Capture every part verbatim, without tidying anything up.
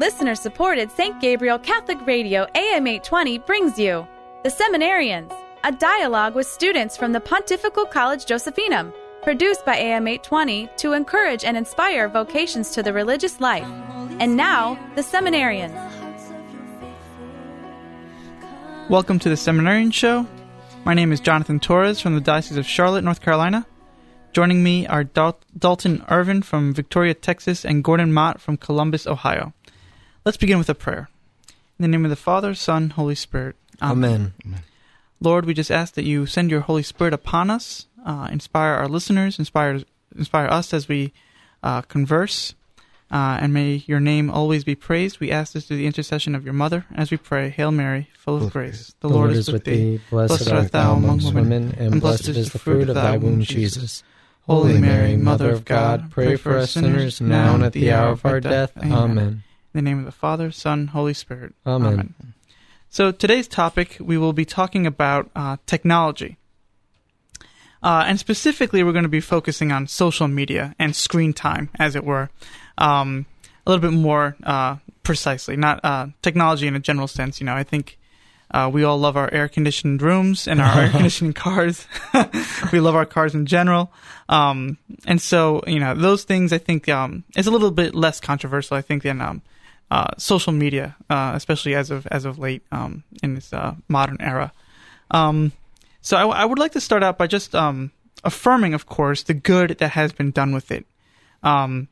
Listener-supported Saint Gabriel Catholic Radio A M eight twenty brings you The Seminarians, a dialogue with students from the Pontifical College Josephinum, produced by A M eight twenty to encourage and inspire vocations to the religious life. And now, The Seminarians. Welcome to The Seminarian Show. My name is Jonathan Torres from the Diocese of Charlotte, North Carolina. Joining me are Dal- Dalton Irvin from Victoria, Texas, and Gordon Mott from Columbus, Ohio. Let's begin with a prayer. In the name of the Father, Son, Holy Spirit. Amen. Amen. Lord, we just ask that you send your Holy Spirit upon us, uh, inspire our listeners, inspire inspire us as we uh, converse, uh, and may your name always be praised. We ask this through the intercession of your mother, as we pray, Hail Mary, full of grace. The, the Lord, Lord is with thee. thee. Blessed, blessed art thou among women, women and, and blessed is the fruit of thy womb, Jesus. Jesus. Holy Mary, Mother of God, pray for us sinners now and at the hour of our death. Amen. In the name of the Father, Son, Holy Spirit. Amen. Amen. So today's topic, we will be talking about uh, technology. Uh, and specifically, we're going to be focusing on social media and screen time, as it were, um, a little bit more uh, precisely. Not uh, technology in a general sense. You know, I think uh, we all love our air-conditioned rooms and our air-conditioning cars. We love our cars in general. Um, and so, you know, those things, I think, um, is a little bit less controversial, I think, than um, uh, social media, uh, especially as of as of late um, in this uh, modern era. Um, so I, w- I would like to start out by just um, affirming, of course, the good that has been done with it. Um,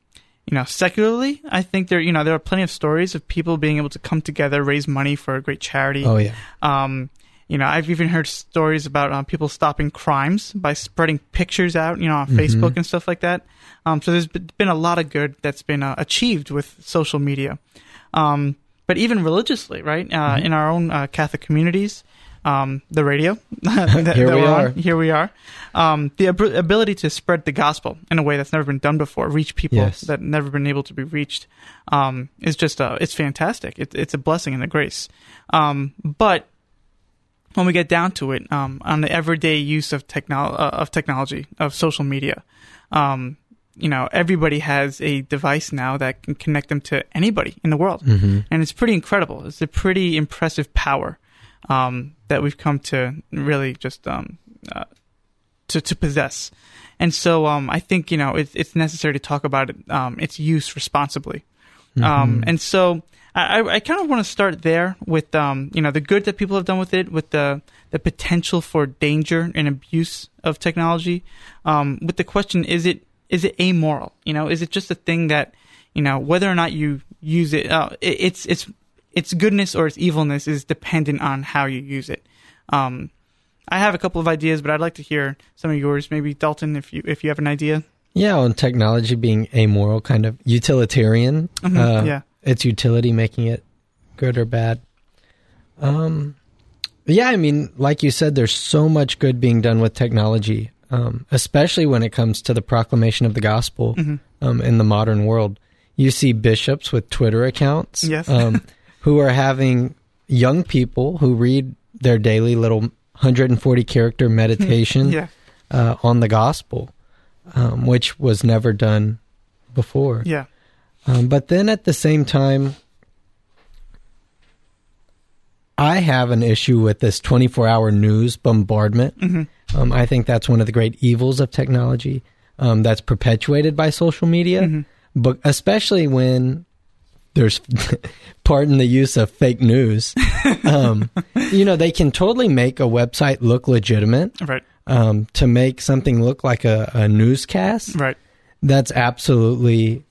you know, secularly, I think there, you know, there are plenty of stories of people being able to come together, raise money for a great charity. Oh, yeah. Um, You know, I've even heard stories about um, people stopping crimes by spreading pictures out, you know, on mm-hmm. Facebook and stuff like that. Um, so there's been a lot of good that's been uh, achieved with social media. Um, but even religiously, right, uh, mm-hmm. in our own uh, Catholic communities, um, the radio. that, here, that we are. here we are. Um, the ab- ability to spread the gospel in a way that's never been done before, reach people yes. that never been able to be reached, um, is just a, it's fantastic. It, it's a blessing and a grace. Um, but... When we get down to it, um, on the everyday use of, technolo- uh, of technology, of social media, um, you know, everybody has a device now that can connect them to anybody in the world. Mm-hmm. And it's pretty incredible. It's a pretty impressive power um, that we've come to really just um, uh, to, to possess. And so um, I think, you know, it, it's necessary to talk about it, um, its use responsibly. Mm-hmm. Um, and so... I, I kind of want to start there with, um, you know, the good that people have done with it, with the the potential for danger and abuse of technology. Um, with the question, is it is it amoral? You know, is it just a thing that, you know, whether or not you use it, uh, it it's it's its goodness or its evilness is dependent on how you use it. Um, I have a couple of ideas, but I'd like to hear some of yours. Maybe Dalton, if you if you have an idea. Yeah, on technology being amoral, kind of utilitarian. Mm-hmm, uh, yeah. Its utility making it good or bad. Um, yeah, I mean, like you said, there's so much good being done with technology, um, especially when it comes to the proclamation of the gospel mm-hmm. um, in the modern world. You see bishops with Twitter accounts yes. um, who are having young people who read their daily little one hundred forty character meditation yeah. uh, on the gospel, um, which was never done before. Yeah. Um, but then at the same time, I have an issue with this twenty-four hour news bombardment. Mm-hmm. Um, I think that's one of the great evils of technology um, that's perpetuated by social media, mm-hmm. but especially when there's, pardon the use of fake news, um, you know, they can totally make a website look legitimate right. um, to make something look like a, a newscast. Right. That's absolutely...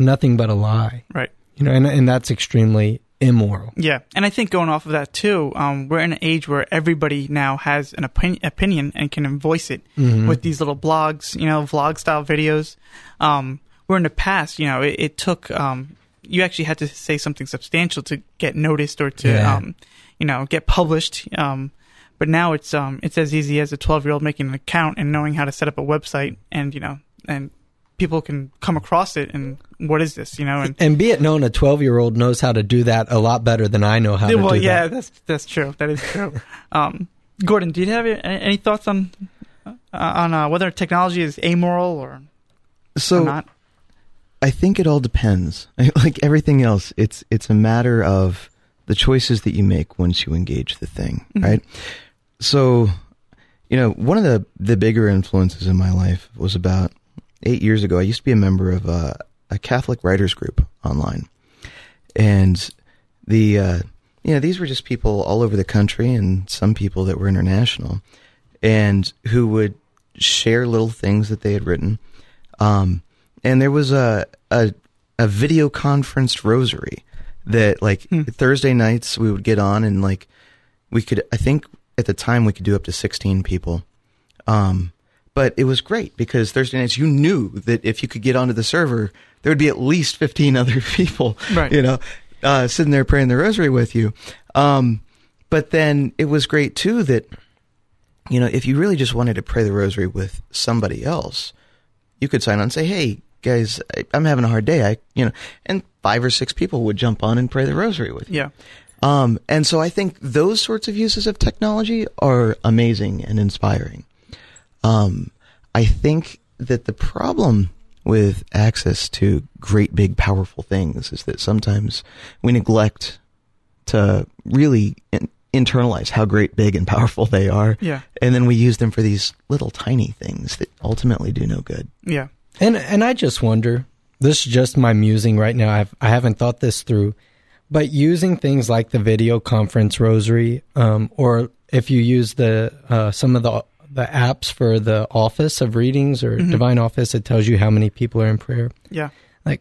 nothing but a lie. Right. You know, and and that's extremely immoral. Yeah. And I think going off of that too, um, we're in an age where everybody now has an opin- opinion and can voice it mm-hmm. with these little blogs, you know, vlog style videos. Um, where in the past, you know, it, it took, um, you actually had to say something substantial to get noticed or to, yeah. um, you know, get published. Um, but now it's, um, it's as easy as a twelve year old making an account and knowing how to set up a website and, you know, and, people can come across it and what is this, you know? And, and be it known, a twelve-year-old knows how to do that a lot better than I know how to well, do yeah, that. Well, yeah, that's that's true. That is true. um, Gordon, do you have any thoughts on on uh, whether technology is amoral or, so, or not? I think it all depends. Like everything else, it's it's a matter of the choices that you make once you engage the thing, mm-hmm. right? So, you know, one of the, the bigger influences in my life was about eight years ago. I used to be a member of a, a Catholic writers group online. And the, uh, you know, these were just people all over the country and some people that were international and who would share little things that they had written. Um, and there was a, a, a video conferenced rosary that like hmm. Thursday nights we would get on and like we could, I think at the time we could do up to sixteen people. Um, but it was great because Thursday nights you knew that if you could get onto the server, there would be at least fifteen other people, right. you know, uh, sitting there praying the rosary with you. Um, but then it was great too that, you know, if you really just wanted to pray the rosary with somebody else, you could sign on and say, hey, guys, I, I'm having a hard day. I, you know, and five or six people would jump on and pray the rosary with you. Yeah. Um, and so I think those sorts of uses of technology are amazing and inspiring. Um, I think that the problem with access to great, big, powerful things is that sometimes we neglect to really in- internalize how great, big, and powerful they are. Yeah. And then we use them for these little tiny things that ultimately do no good. Yeah. And and I just wonder, this is just my musing right now. I've, I haven't thought this through. But using things like the video conference rosary, um, or if you use the uh, some of the the apps for the office of readings or mm-hmm. divine office, it tells you how many people are in prayer. Yeah. Like,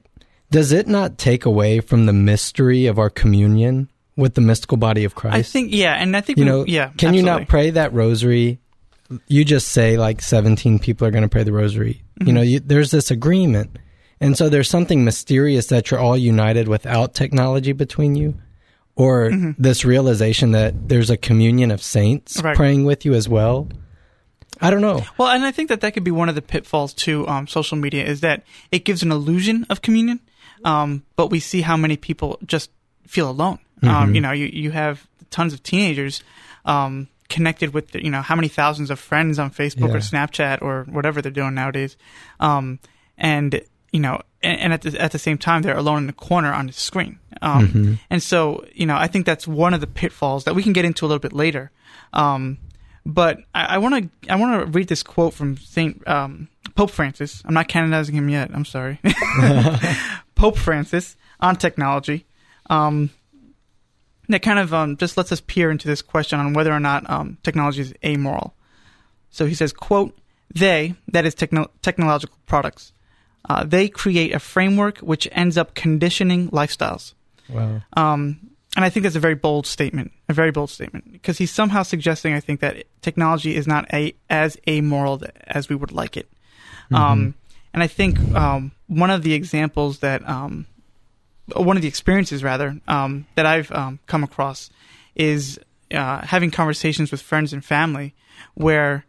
does it not take away from the mystery of our communion with the mystical body of Christ? I think, yeah. And I think, you we, know, yeah. Can absolutely. You not pray that rosary? You just say like seventeen people are going to pray the rosary. Mm-hmm. You know, you, there's this agreement. And so there's something mysterious that you're all united without technology between you, or mm-hmm. this realization that there's a communion of saints right. praying with you as well. I don't know. Well, and I think that that could be one of the pitfalls to um, social media is that it gives an illusion of communion, um, but we see how many people just feel alone. Mm-hmm. Um, you know, you, you have tons of teenagers um, connected with, you know, how many thousands of friends on Facebook yeah. or Snapchat or whatever they're doing nowadays. Um, and... You know, and, and at the at the same time, they're alone in the corner on the screen. Um, mm-hmm. And so, you know, I think that's one of the pitfalls that we can get into a little bit later. Um, but I want to I want to read this quote from Saint um, Pope Francis. I'm not canonizing him yet. I'm sorry, Pope Francis on technology. Um, that kind of um, just lets us peer into this question on whether or not um, technology is amoral. So he says, "Quote: They that is techno- technological products." Uh, they create a framework which ends up conditioning lifestyles. Wow. Um, and I think that's a very bold statement, a very bold statement, because he's somehow suggesting, I think, that technology is not a, as amoral as we would like it. Mm-hmm. Um, and I think um, one of the examples that, um, one of the experiences, rather, um, that I've um, come across is uh, having conversations with friends and family where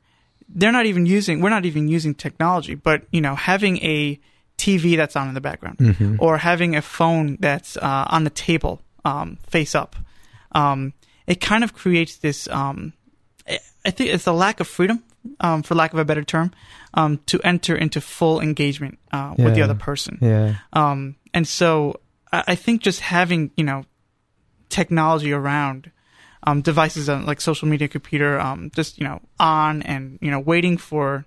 they're not even using, we're not even using technology, but, you know, having a T V that's on in the background mm-hmm. or having a phone that's uh, on the table um, face up, um, it kind of creates this, um, I think it's a lack of freedom, um, for lack of a better term, um, to enter into full engagement uh, yeah. with the other person. Yeah. Um, and so I, I think just having, you know, technology around Um, devices on, like social media, computer, um, just, you know, on and, you know, waiting for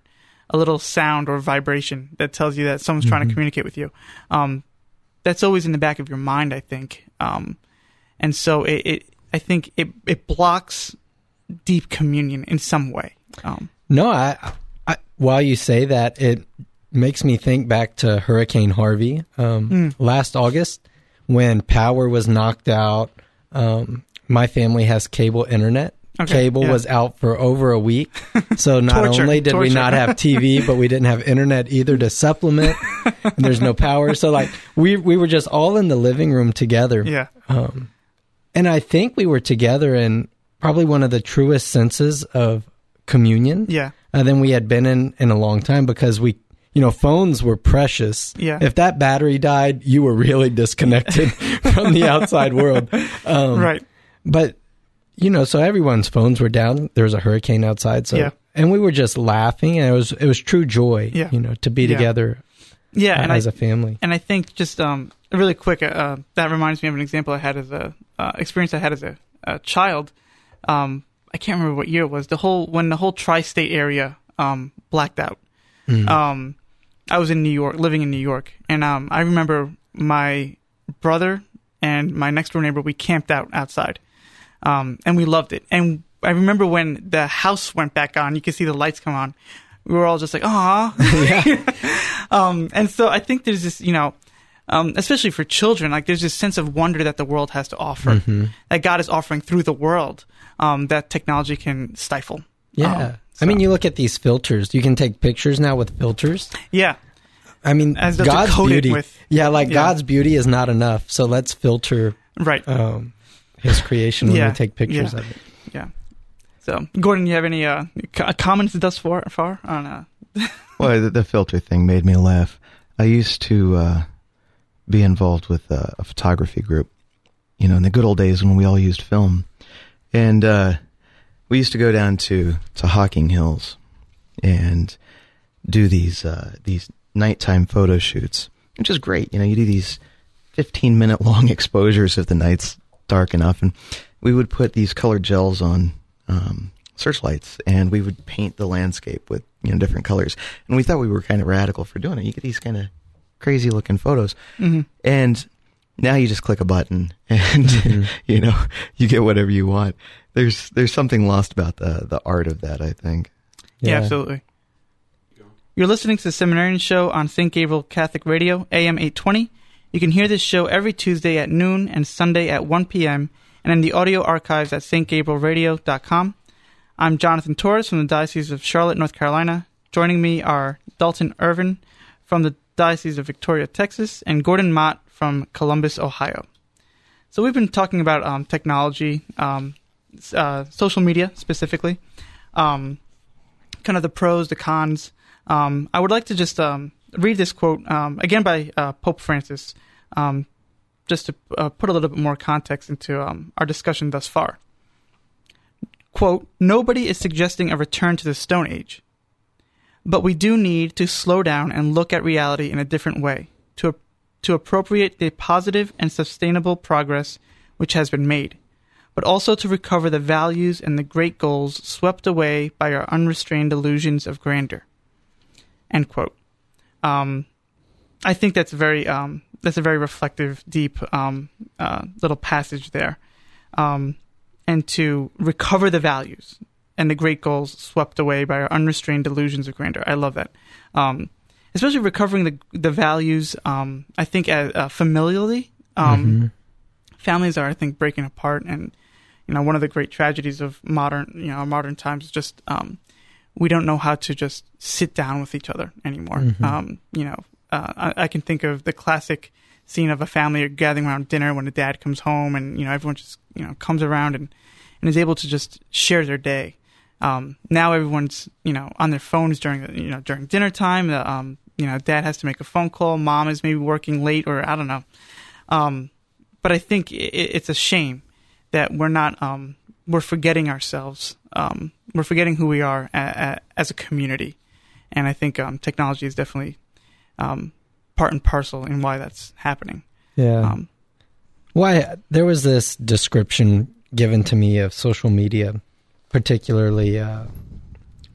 a little sound or vibration that tells you that someone's mm-hmm. trying to communicate with you. Um, that's always in the back of your mind, I think. Um, and so it, it I think it, it blocks deep communion in some way. Um, no, I, I, while you say that, it makes me think back to Hurricane Harvey um, mm. last August when power was knocked out. Um, My family has cable internet. Okay, cable yeah. was out for over a week. So not torture, only did torture. we not have T V, but we didn't have internet either to supplement. And there's no power. So like we we were just all in the living room together. Yeah. Um, and I think we were together in probably one of the truest senses of communion. Yeah. Uh, than we had been in in a long time because we, you know, phones were precious. Yeah. If that battery died, you were really disconnected from the outside world. Um, right. But, you know, so everyone's phones were down. There was a hurricane outside. So, yeah. And we were just laughing. And it was it was true joy, yeah. you know, to be yeah. together. yeah, uh, and as I, a family. And I think just um, really quick, uh, that reminds me of an example I had as a uh, experience I had as a, a child. Um, I can't remember what year it was. The whole when the whole tri-state area um, blacked out. Mm-hmm. Um, I was in New York, living in New York, and um, I remember my brother and my next door neighbor. We camped out outside, um, and we loved it. And I remember when the house went back on, you could see the lights come on. We were all just like, "Aw." Yeah. um, and so I think there's this, you know, um, especially for children, like there's this sense of wonder that the world has to offer, mm-hmm. that God is offering through the world, um, that technology can stifle. Yeah. Um, so. I mean, you look at these filters. You can take pictures now with filters. Yeah. I mean, As God's beauty. With, yeah, like yeah. God's beauty is not enough. So let's filter right. um, His creation when yeah. we take pictures yeah. of it. Yeah. So, Gordon, you have any uh, comments thus far, far on? Uh... well, the, the filter thing made me laugh. I used to uh, be involved with a, a photography group, you know, in the good old days when we all used film. And uh, we used to go down to, to Hocking Hills and do these uh, these nighttime photo shoots, which is great. You know, you do these fifteen-minute long exposures if the night's dark enough. And we would put these colored gels on. Um, searchlights, and we would paint the landscape with, you know, different colors. And we thought we were kind of radical for doing it. You get these kind of crazy looking photos, mm-hmm. and now you just click a button, and mm-hmm. you know, you get whatever you want. There's there's something lost about the the art of that, I think. Yeah, yeah, absolutely. You're listening to the Seminarian Show on Saint Gabriel Catholic Radio, A M eight twenty. You can hear this show every Tuesday at noon and Sunday at one p.m. and in the audio archives at s t gabriel radio dot com. I'm Jonathan Torres from the Diocese of Charlotte, North Carolina. Joining me are Dalton Irvin from the Diocese of Victoria, Texas, and Gordon Mott from Columbus, Ohio. So we've been talking about um, technology, um, uh, social media specifically, um, kind of the pros, the cons. Um, I would like to just um, read this quote, um, again by uh, Pope Francis, um just to uh, put a little bit more context into um, our discussion thus far. Quote, "Nobody is suggesting a return to the Stone Age, but we do need to slow down and look at reality in a different way to, to appropriate the positive and sustainable progress which has been made, but also to recover the values and the great goals swept away by our unrestrained illusions of grandeur." End quote. Um, I think that's very... Um, That's a very reflective, deep um, uh, little passage there. Um, and to recover the values and the great goals swept away by our unrestrained delusions of grandeur. I love that. Um, especially recovering the the values, um, I think, as, uh, familially. Um, mm-hmm. Families are, I think, breaking apart. And, you know, one of the great tragedies of modern, you know, modern times is just um, we don't know how to just sit down with each other anymore. Mm-hmm. Um, you know. Uh, I, I can think of the classic scene of a family gathering around dinner when the dad comes home, and you know everyone just you know comes around and, and is able to just share their day. Um, now everyone's you know on their phones during the, you know during dinner time. The, um, you know dad has to make a phone call. Mom is maybe working late, or I don't know. Um, but I think it, it's a shame that we're not um, we're forgetting ourselves. Um, we're forgetting who we are a, a, as a community, and I think um, technology is definitely. Um, part and parcel in why that's happening. Yeah. Um, why there was this description given to me of social media, particularly uh,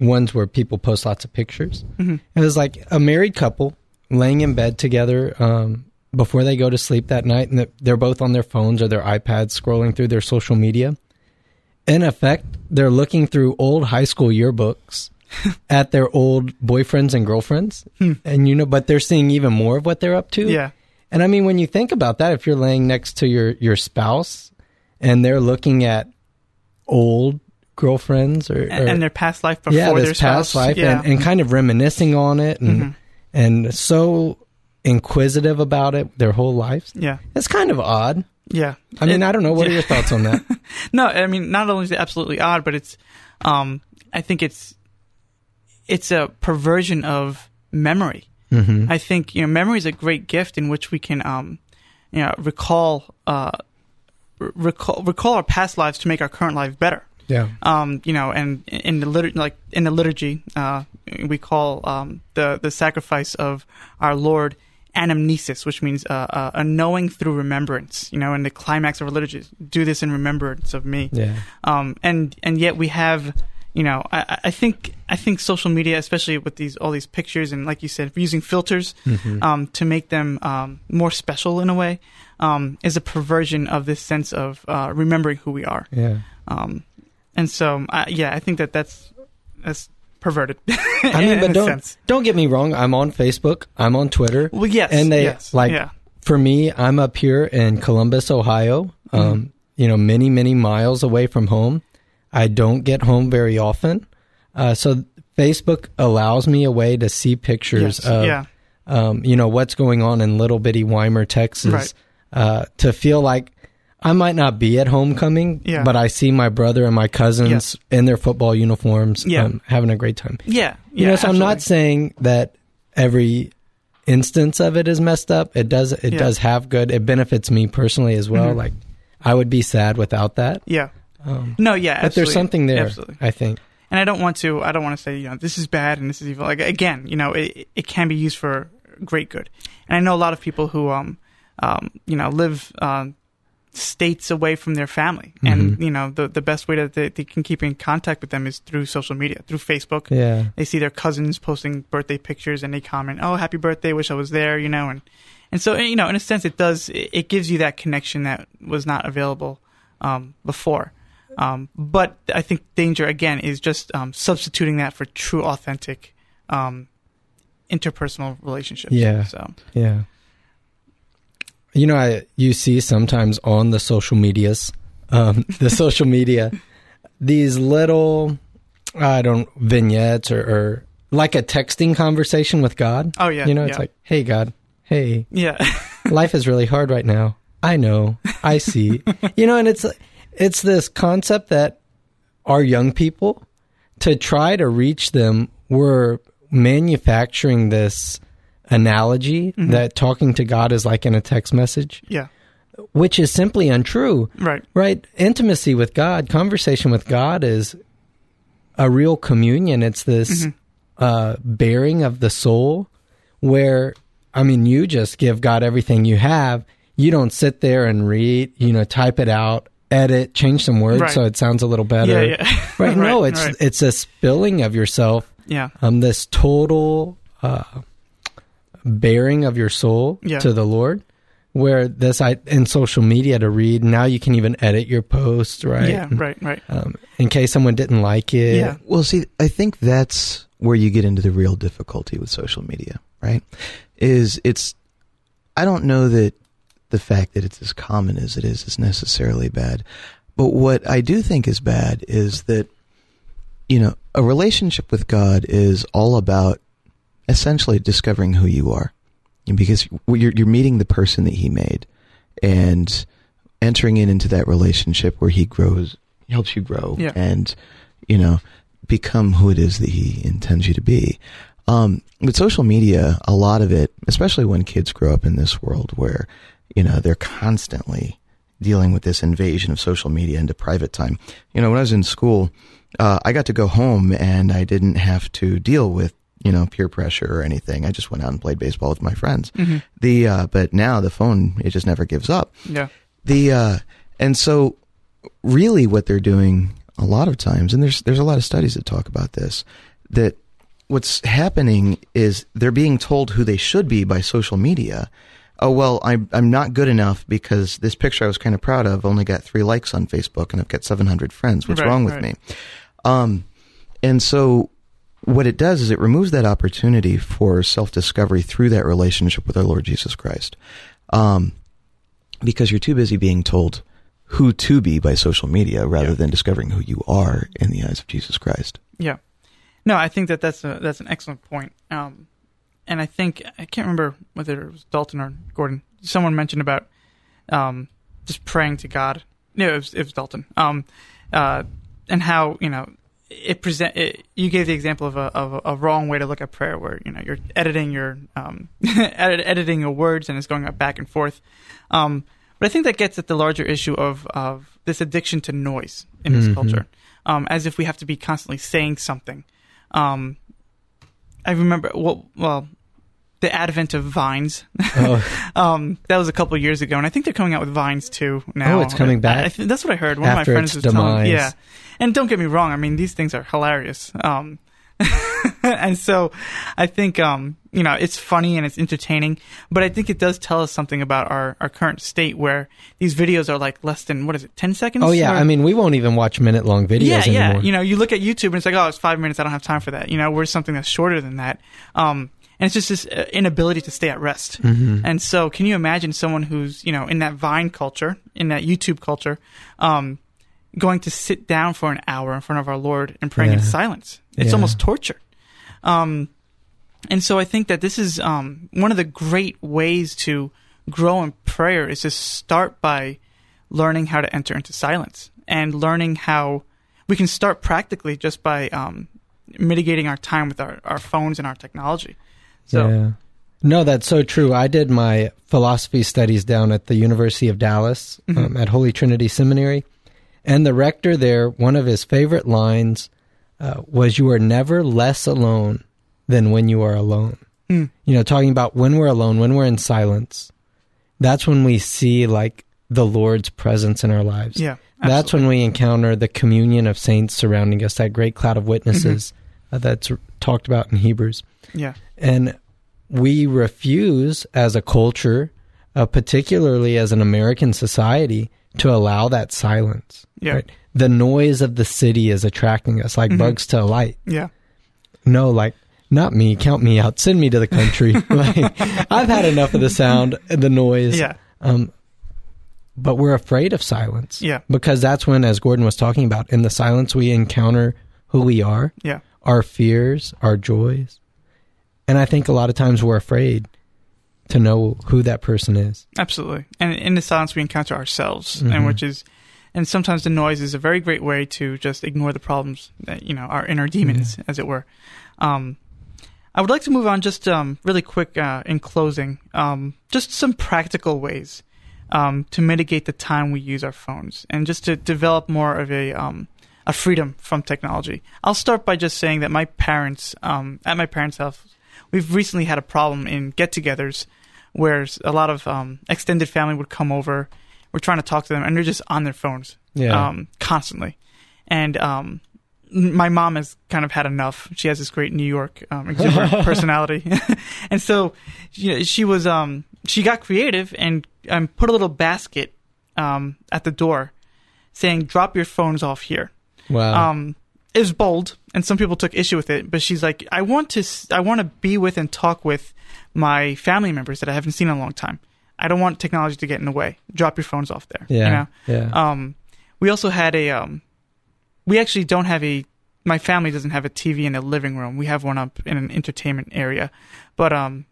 ones where people post lots of pictures. Mm-hmm. It was like a married couple laying in bed together um, before they go to sleep that night, and they're both on their phones or their iPads scrolling through their social media. In effect, they're looking through old high school yearbooks at their old boyfriends and girlfriends, hmm. and you know, but they're seeing even more of what they're up to. Yeah, and I mean, when you think about that, if you're laying next to your your spouse and they're looking at old girlfriends or, or and their past life before yeah, their spouse, past life, yeah. and, and kind of reminiscing on it, and mm-hmm. and so inquisitive about it their whole lives. Yeah, it's kind of odd. Yeah, I mean, it, I don't know. What yeah. are your thoughts on that? No, I mean, not only is it absolutely odd, but it's, um, I think it's. It's a perversion of memory. Mm-hmm. I think you know memory is a great gift in which we can, um, you know, recall, uh, recall, recall our past lives to make our current life better. Yeah. Um, you know, and in the litur- like in the liturgy, uh, we call um, the the sacrifice of our Lord anamnesis, which means uh, uh, a knowing through remembrance. You know, and the climax of our liturgy, do this in remembrance of me. Yeah. Um. And and yet we have, you know, I, I think I think social media, especially with these all these pictures and, like you said, using filters mm-hmm. um, to make them um, more special in a way, um, is a perversion of this sense of uh, remembering who we are. Yeah. Um. And so, uh, yeah, I think that that's, that's perverted. I mean, in, but in don't, don't get me wrong. I'm on Facebook. I'm on Twitter. Well, yes. And they, yes, like, yeah. for me, I'm up here in Columbus, Ohio, um, mm-hmm. you know, many, many miles away from home. I don't get home very often. Uh, so Facebook allows me a way to see pictures yes. of, yeah. um, you know, what's going on in little bitty Weimer, Texas, right. uh, to feel like, I might not be at homecoming, yeah. but I see my brother and my cousins yeah. in their football uniforms yeah. um, having a great time. Yeah. yeah you know, so absolutely. I'm not saying that every instance of it is messed up. It does It yeah. does have good. It benefits me personally as well. Mm-hmm. Like, I would be sad without that. Yeah. Um, no, yeah, absolutely. But there's something there, absolutely. I think. And I don't want to, I don't want to say, you know, this is bad and this is evil. Like, again, you know, it, it can be used for great good. And I know a lot of people who, um, um, you know, live... Uh, states away from their family, and mm-hmm. you know the the best way that they, they can keep in contact with them is through social media, through Facebook. Yeah, they see their cousins posting birthday pictures, and they comment, "Oh, happy birthday! Wish I was there." You know, and and so you know, in a sense, it does it, it gives you that connection that was not available um, before. Um, but I think danger again is just um, substituting that for true, authentic um, interpersonal relationships. Yeah. So yeah. You know, I, you see sometimes on the social medias, um, the social media, these little, I don't vignettes or, or like a texting conversation with God. Oh, yeah. You know, it's yeah. like, hey, God, hey. Yeah. Life is really hard right now. I know. I see. You know, and it's it's this concept that our young people, to try to reach them, we're manufacturing this analogy mm-hmm. that talking to God is like in a text message, yeah, which is simply untrue. Right, right. Intimacy with God, conversation with God is a real communion. It's this mm-hmm. uh, bearing of the soul, where I mean, you just give God everything you have. You don't sit there and read, you know, type it out, edit, change some words right. so it sounds a little better. Yeah, yeah. right? right? No, it's right. it's a spilling of yourself. Yeah, um, this total. Uh, bearing of your soul yeah. to the Lord, where this I in social media to read, now you can even edit your post, right? Yeah, right, right. Um, in case someone didn't like it. Yeah. Well, see, I think that's where you get into the real difficulty with social media, right? Is it's, I don't know that the fact that it's as common as it is is necessarily bad, but what I do think is bad is that, you know, a relationship with God is all about essentially discovering who you are, because you're, you're meeting the person that he made and entering in into that relationship where he grows, helps you grow yeah. and, you know, become who it is that he intends you to be. Um, with social media, a lot of it, especially when kids grow up in this world where, you know, they're constantly dealing with this invasion of social media into private time. You know, when I was in school, uh, I got to go home and I didn't have to deal with, you know, peer pressure or anything. I just went out and played baseball with my friends. Mm-hmm. The, uh, but now the phone, it just never gives up. Yeah. The, uh, and so really what they're doing a lot of times, and there's, there's a lot of studies that talk about this, that what's happening is they're being told who they should be by social media. Oh, well, I'm, I'm not good enough because this picture I was kind of proud of only got three likes on Facebook and I've got seven hundred friends. What's right, wrong with right. me? Um, and so, what it does is it removes that opportunity for self-discovery through that relationship with our Lord Jesus Christ. Um, because you're too busy being told who to be by social media rather yeah. than discovering who you are in the eyes of Jesus Christ. Yeah. No, I think that that's, a, that's an excellent point. Um, and I think, I can't remember whether it was Dalton or Gordon, someone mentioned about um, just praying to God. No, it was, it was Dalton. Um, uh, and how, you know, It present. It, you gave the example of a, of a wrong way to look at prayer, where you know you're editing your um, edit, editing your words, and it's going back and forth. Um, but I think that gets at the larger issue of of this addiction to noise in this mm-hmm. culture, um, as if we have to be constantly saying something, um, I remember, well, well, the advent of vines. Oh. um, that was a couple of years ago, and I think they're coming out with vines too now. Oh, it's coming back. I, I th- that's what I heard. One After of my friends was demise. telling me. Yeah, and don't get me wrong. I mean, these things are hilarious. Um, and so I think, um, you know, it's funny and it's entertaining, but I think it does tell us something about our, our current state where these videos are like less than, what is it, ten seconds? Oh, yeah. Or? I mean, we won't even watch minute-long videos yeah, anymore. Yeah, you know, you look at YouTube and it's like, oh, it's five minutes. I don't have time for that. You know, we're something that's shorter than that. Um, and it's just this inability to stay at rest. Mm-hmm. And so can you imagine someone who's, you know, in that Vine culture, in that YouTube culture, um, going to sit down for an hour in front of our Lord and praying yeah. in silence? It's yeah. almost torture. Um, and so I think that this is um, one of the great ways to grow in prayer is to start by learning how to enter into silence and learning how we can start practically just by um, mitigating our time with our, our phones and our technology. So, yeah. No, that's so true. I did my philosophy studies down at the University of Dallas mm-hmm. um, at Holy Trinity Seminary. And the rector there, one of his favorite lines Uh, was you are never less alone than when you are alone. Mm. You know, talking about when we're alone, when we're in silence, that's when we see like the Lord's presence in our lives. Yeah, absolutely. That's when we encounter the communion of saints surrounding us, that great cloud of witnesses mm-hmm. uh, that's r- talked about in Hebrews. Yeah. And we refuse as a culture, uh, particularly as an American society, to allow that silence. Yeah. Right? The noise of the city is attracting us like mm-hmm. bugs to a light. Yeah. No, like, not me. Count me out. Send me to the country. Like, I've had enough of the sound, the noise. Yeah. Um, but we're afraid of silence. Yeah. Because that's when, as Gordon was talking about, in the silence we encounter who we are. Yeah. Our fears, our joys. And I think a lot of times we're afraid to know who that person is. Absolutely. And in the silence we encounter ourselves, mm-hmm. and which is... And sometimes the noise is a very great way to just ignore the problems, that, you know, our inner demons, yeah. as it were. Um, I would like to move on just um, really quick uh, in closing, um, just some practical ways um, to mitigate the time we use our phones and just to develop more of a um, a freedom from technology. I'll start by just saying that my parents, um, at my parents' house, we've recently had a problem in get-togethers where a lot of um, extended family would come over. We're trying to talk to them, and they're just on their phones yeah. um, constantly. And um, my mom has kind of had enough. She has this great New York um, exuberant personality, and so she, she was um, she got creative and um, put a little basket um, at the door, saying, "Drop your phones off here." Wow. Um, it was bold, and some people took issue with it. But she's like, "I want to, I want to be with and talk with my family members that I haven't seen in a long time. I don't want technology to get in the way. Drop your phones off there." Yeah, you know? yeah. Um, we also had a, um, we actually don't have a, my family doesn't have a T V in a living room. We have one up in an entertainment area. But um,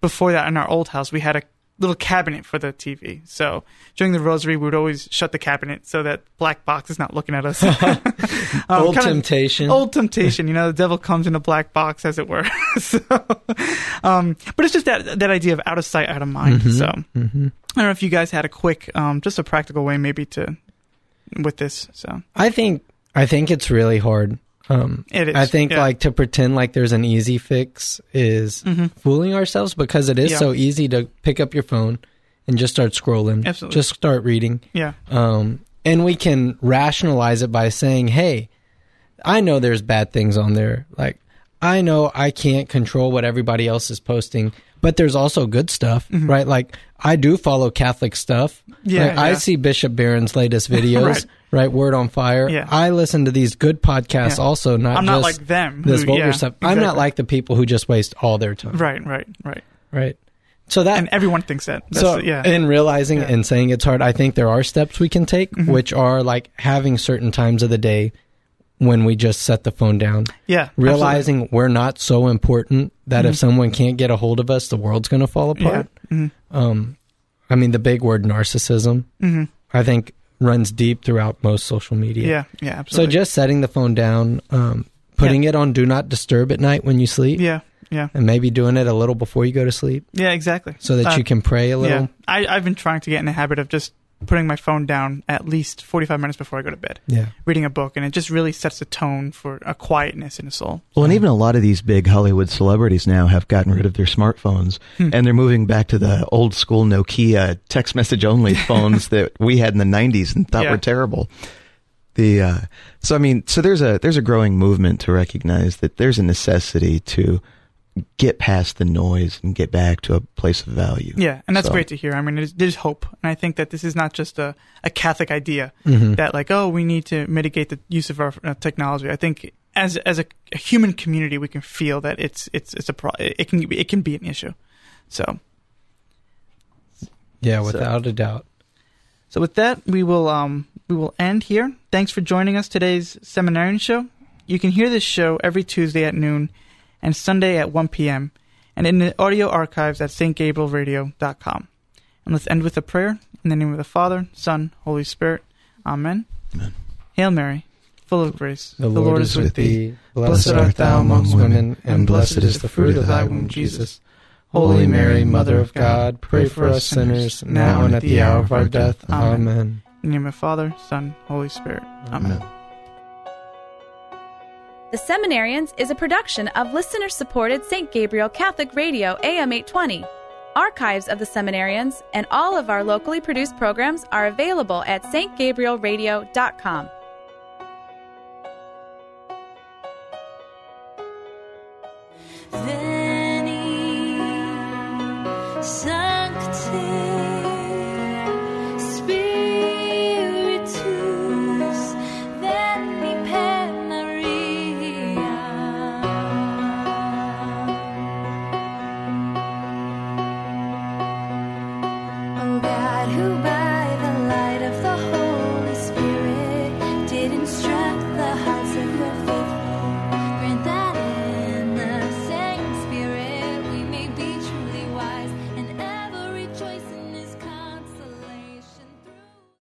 before that, in our old house, we had a little cabinet for the T V. So during the rosary, we would always shut the cabinet so that black box is not looking at us. um, old temptation. Old temptation. You know, the devil comes in a black box, as it were. so, um, but it's just that that idea of out of sight, out of mind. Mm-hmm, so mm-hmm. I don't know if you guys had a quick, um, just a practical way maybe to, with this. So I think, I think it's really hard. Um, it is. I think yeah. like to pretend like there's an easy fix is mm-hmm. fooling ourselves because it is yeah. so easy to pick up your phone and just start scrolling, Absolutely. just start reading. Yeah. Um, and we can rationalize it by saying, hey, I know there's bad things on there. Like, I know I can't control what everybody else is posting, but there's also good stuff, mm-hmm. right? Like, I do follow Catholic stuff. Yeah, like, yeah. I see Bishop Barron's latest videos, right. right? Word on Fire. Yeah. I listen to these good podcasts yeah. also, not I'm just not like them, this who, vulgar yeah, stuff. Exactly. I'm not like the people who just waste all their time. Right, right, right. Right. So that, and everyone thinks that. That's so, the, yeah. in realizing yeah. and saying it's hard, I think there are steps we can take, mm-hmm. which are like having certain times of the day when we just set the phone down. Yeah. Realizing absolutely. We're not so important that mm-hmm. if someone can't get a hold of us, the world's going to fall apart. Yeah. Mm-hmm. Um, I mean, the big word narcissism, mm-hmm. I think, runs deep throughout most social media. Yeah, yeah, absolutely. So just setting the phone down, um, putting yeah. it on do not disturb at night when you sleep. Yeah, yeah. And maybe doing it a little before you go to sleep. Yeah, exactly. So that uh, you can pray a little. Yeah. I, I've been trying to get in the habit of just putting my phone down at least forty-five minutes before I go to bed, yeah. reading a book, and it just really sets the tone for a quietness in the soul. Well, so. And even a lot of these big Hollywood celebrities now have gotten rid of their smartphones, hmm. and they're moving back to the old school Nokia text message only phones that we had in the nineties and thought yeah. were terrible. The uh, so I mean, so there's a there's a growing movement to recognize that there's a necessity to get past the noise and get back to a place of value. Yeah, and that's so. great to hear. I mean, there's, there's hope, and I think that this is not just a, a Catholic idea mm-hmm. that like, oh, we need to mitigate the use of our uh, technology. I think as as a, a human community, we can feel that it's it's it's a pro- it can it can be an issue. So yeah, without so. a doubt. So with that, we will um we will end here. Thanks for joining us today's Seminarian Show. You can hear this show every Tuesday at noon and Sunday at one p.m., and in the audio archives at s t gabriel radio dot com. And let's end with a prayer in the name of the Father, Son, Holy Spirit. Amen. Amen. Hail Mary, full of grace, the, the Lord, Lord is with thee. Blessed art thou amongst women, and blessed is the fruit of thy womb, Jesus. Holy Mary, Mother of God, pray for us sinners, now and at the hour of our death. Amen. In the name of the Father, Son, Holy Spirit. Amen. Amen. The Seminarians is a production of listener-supported Saint Gabriel Catholic Radio A M eight twenty. Archives of the Seminarians and all of our locally produced programs are available at s t gabriel radio dot com.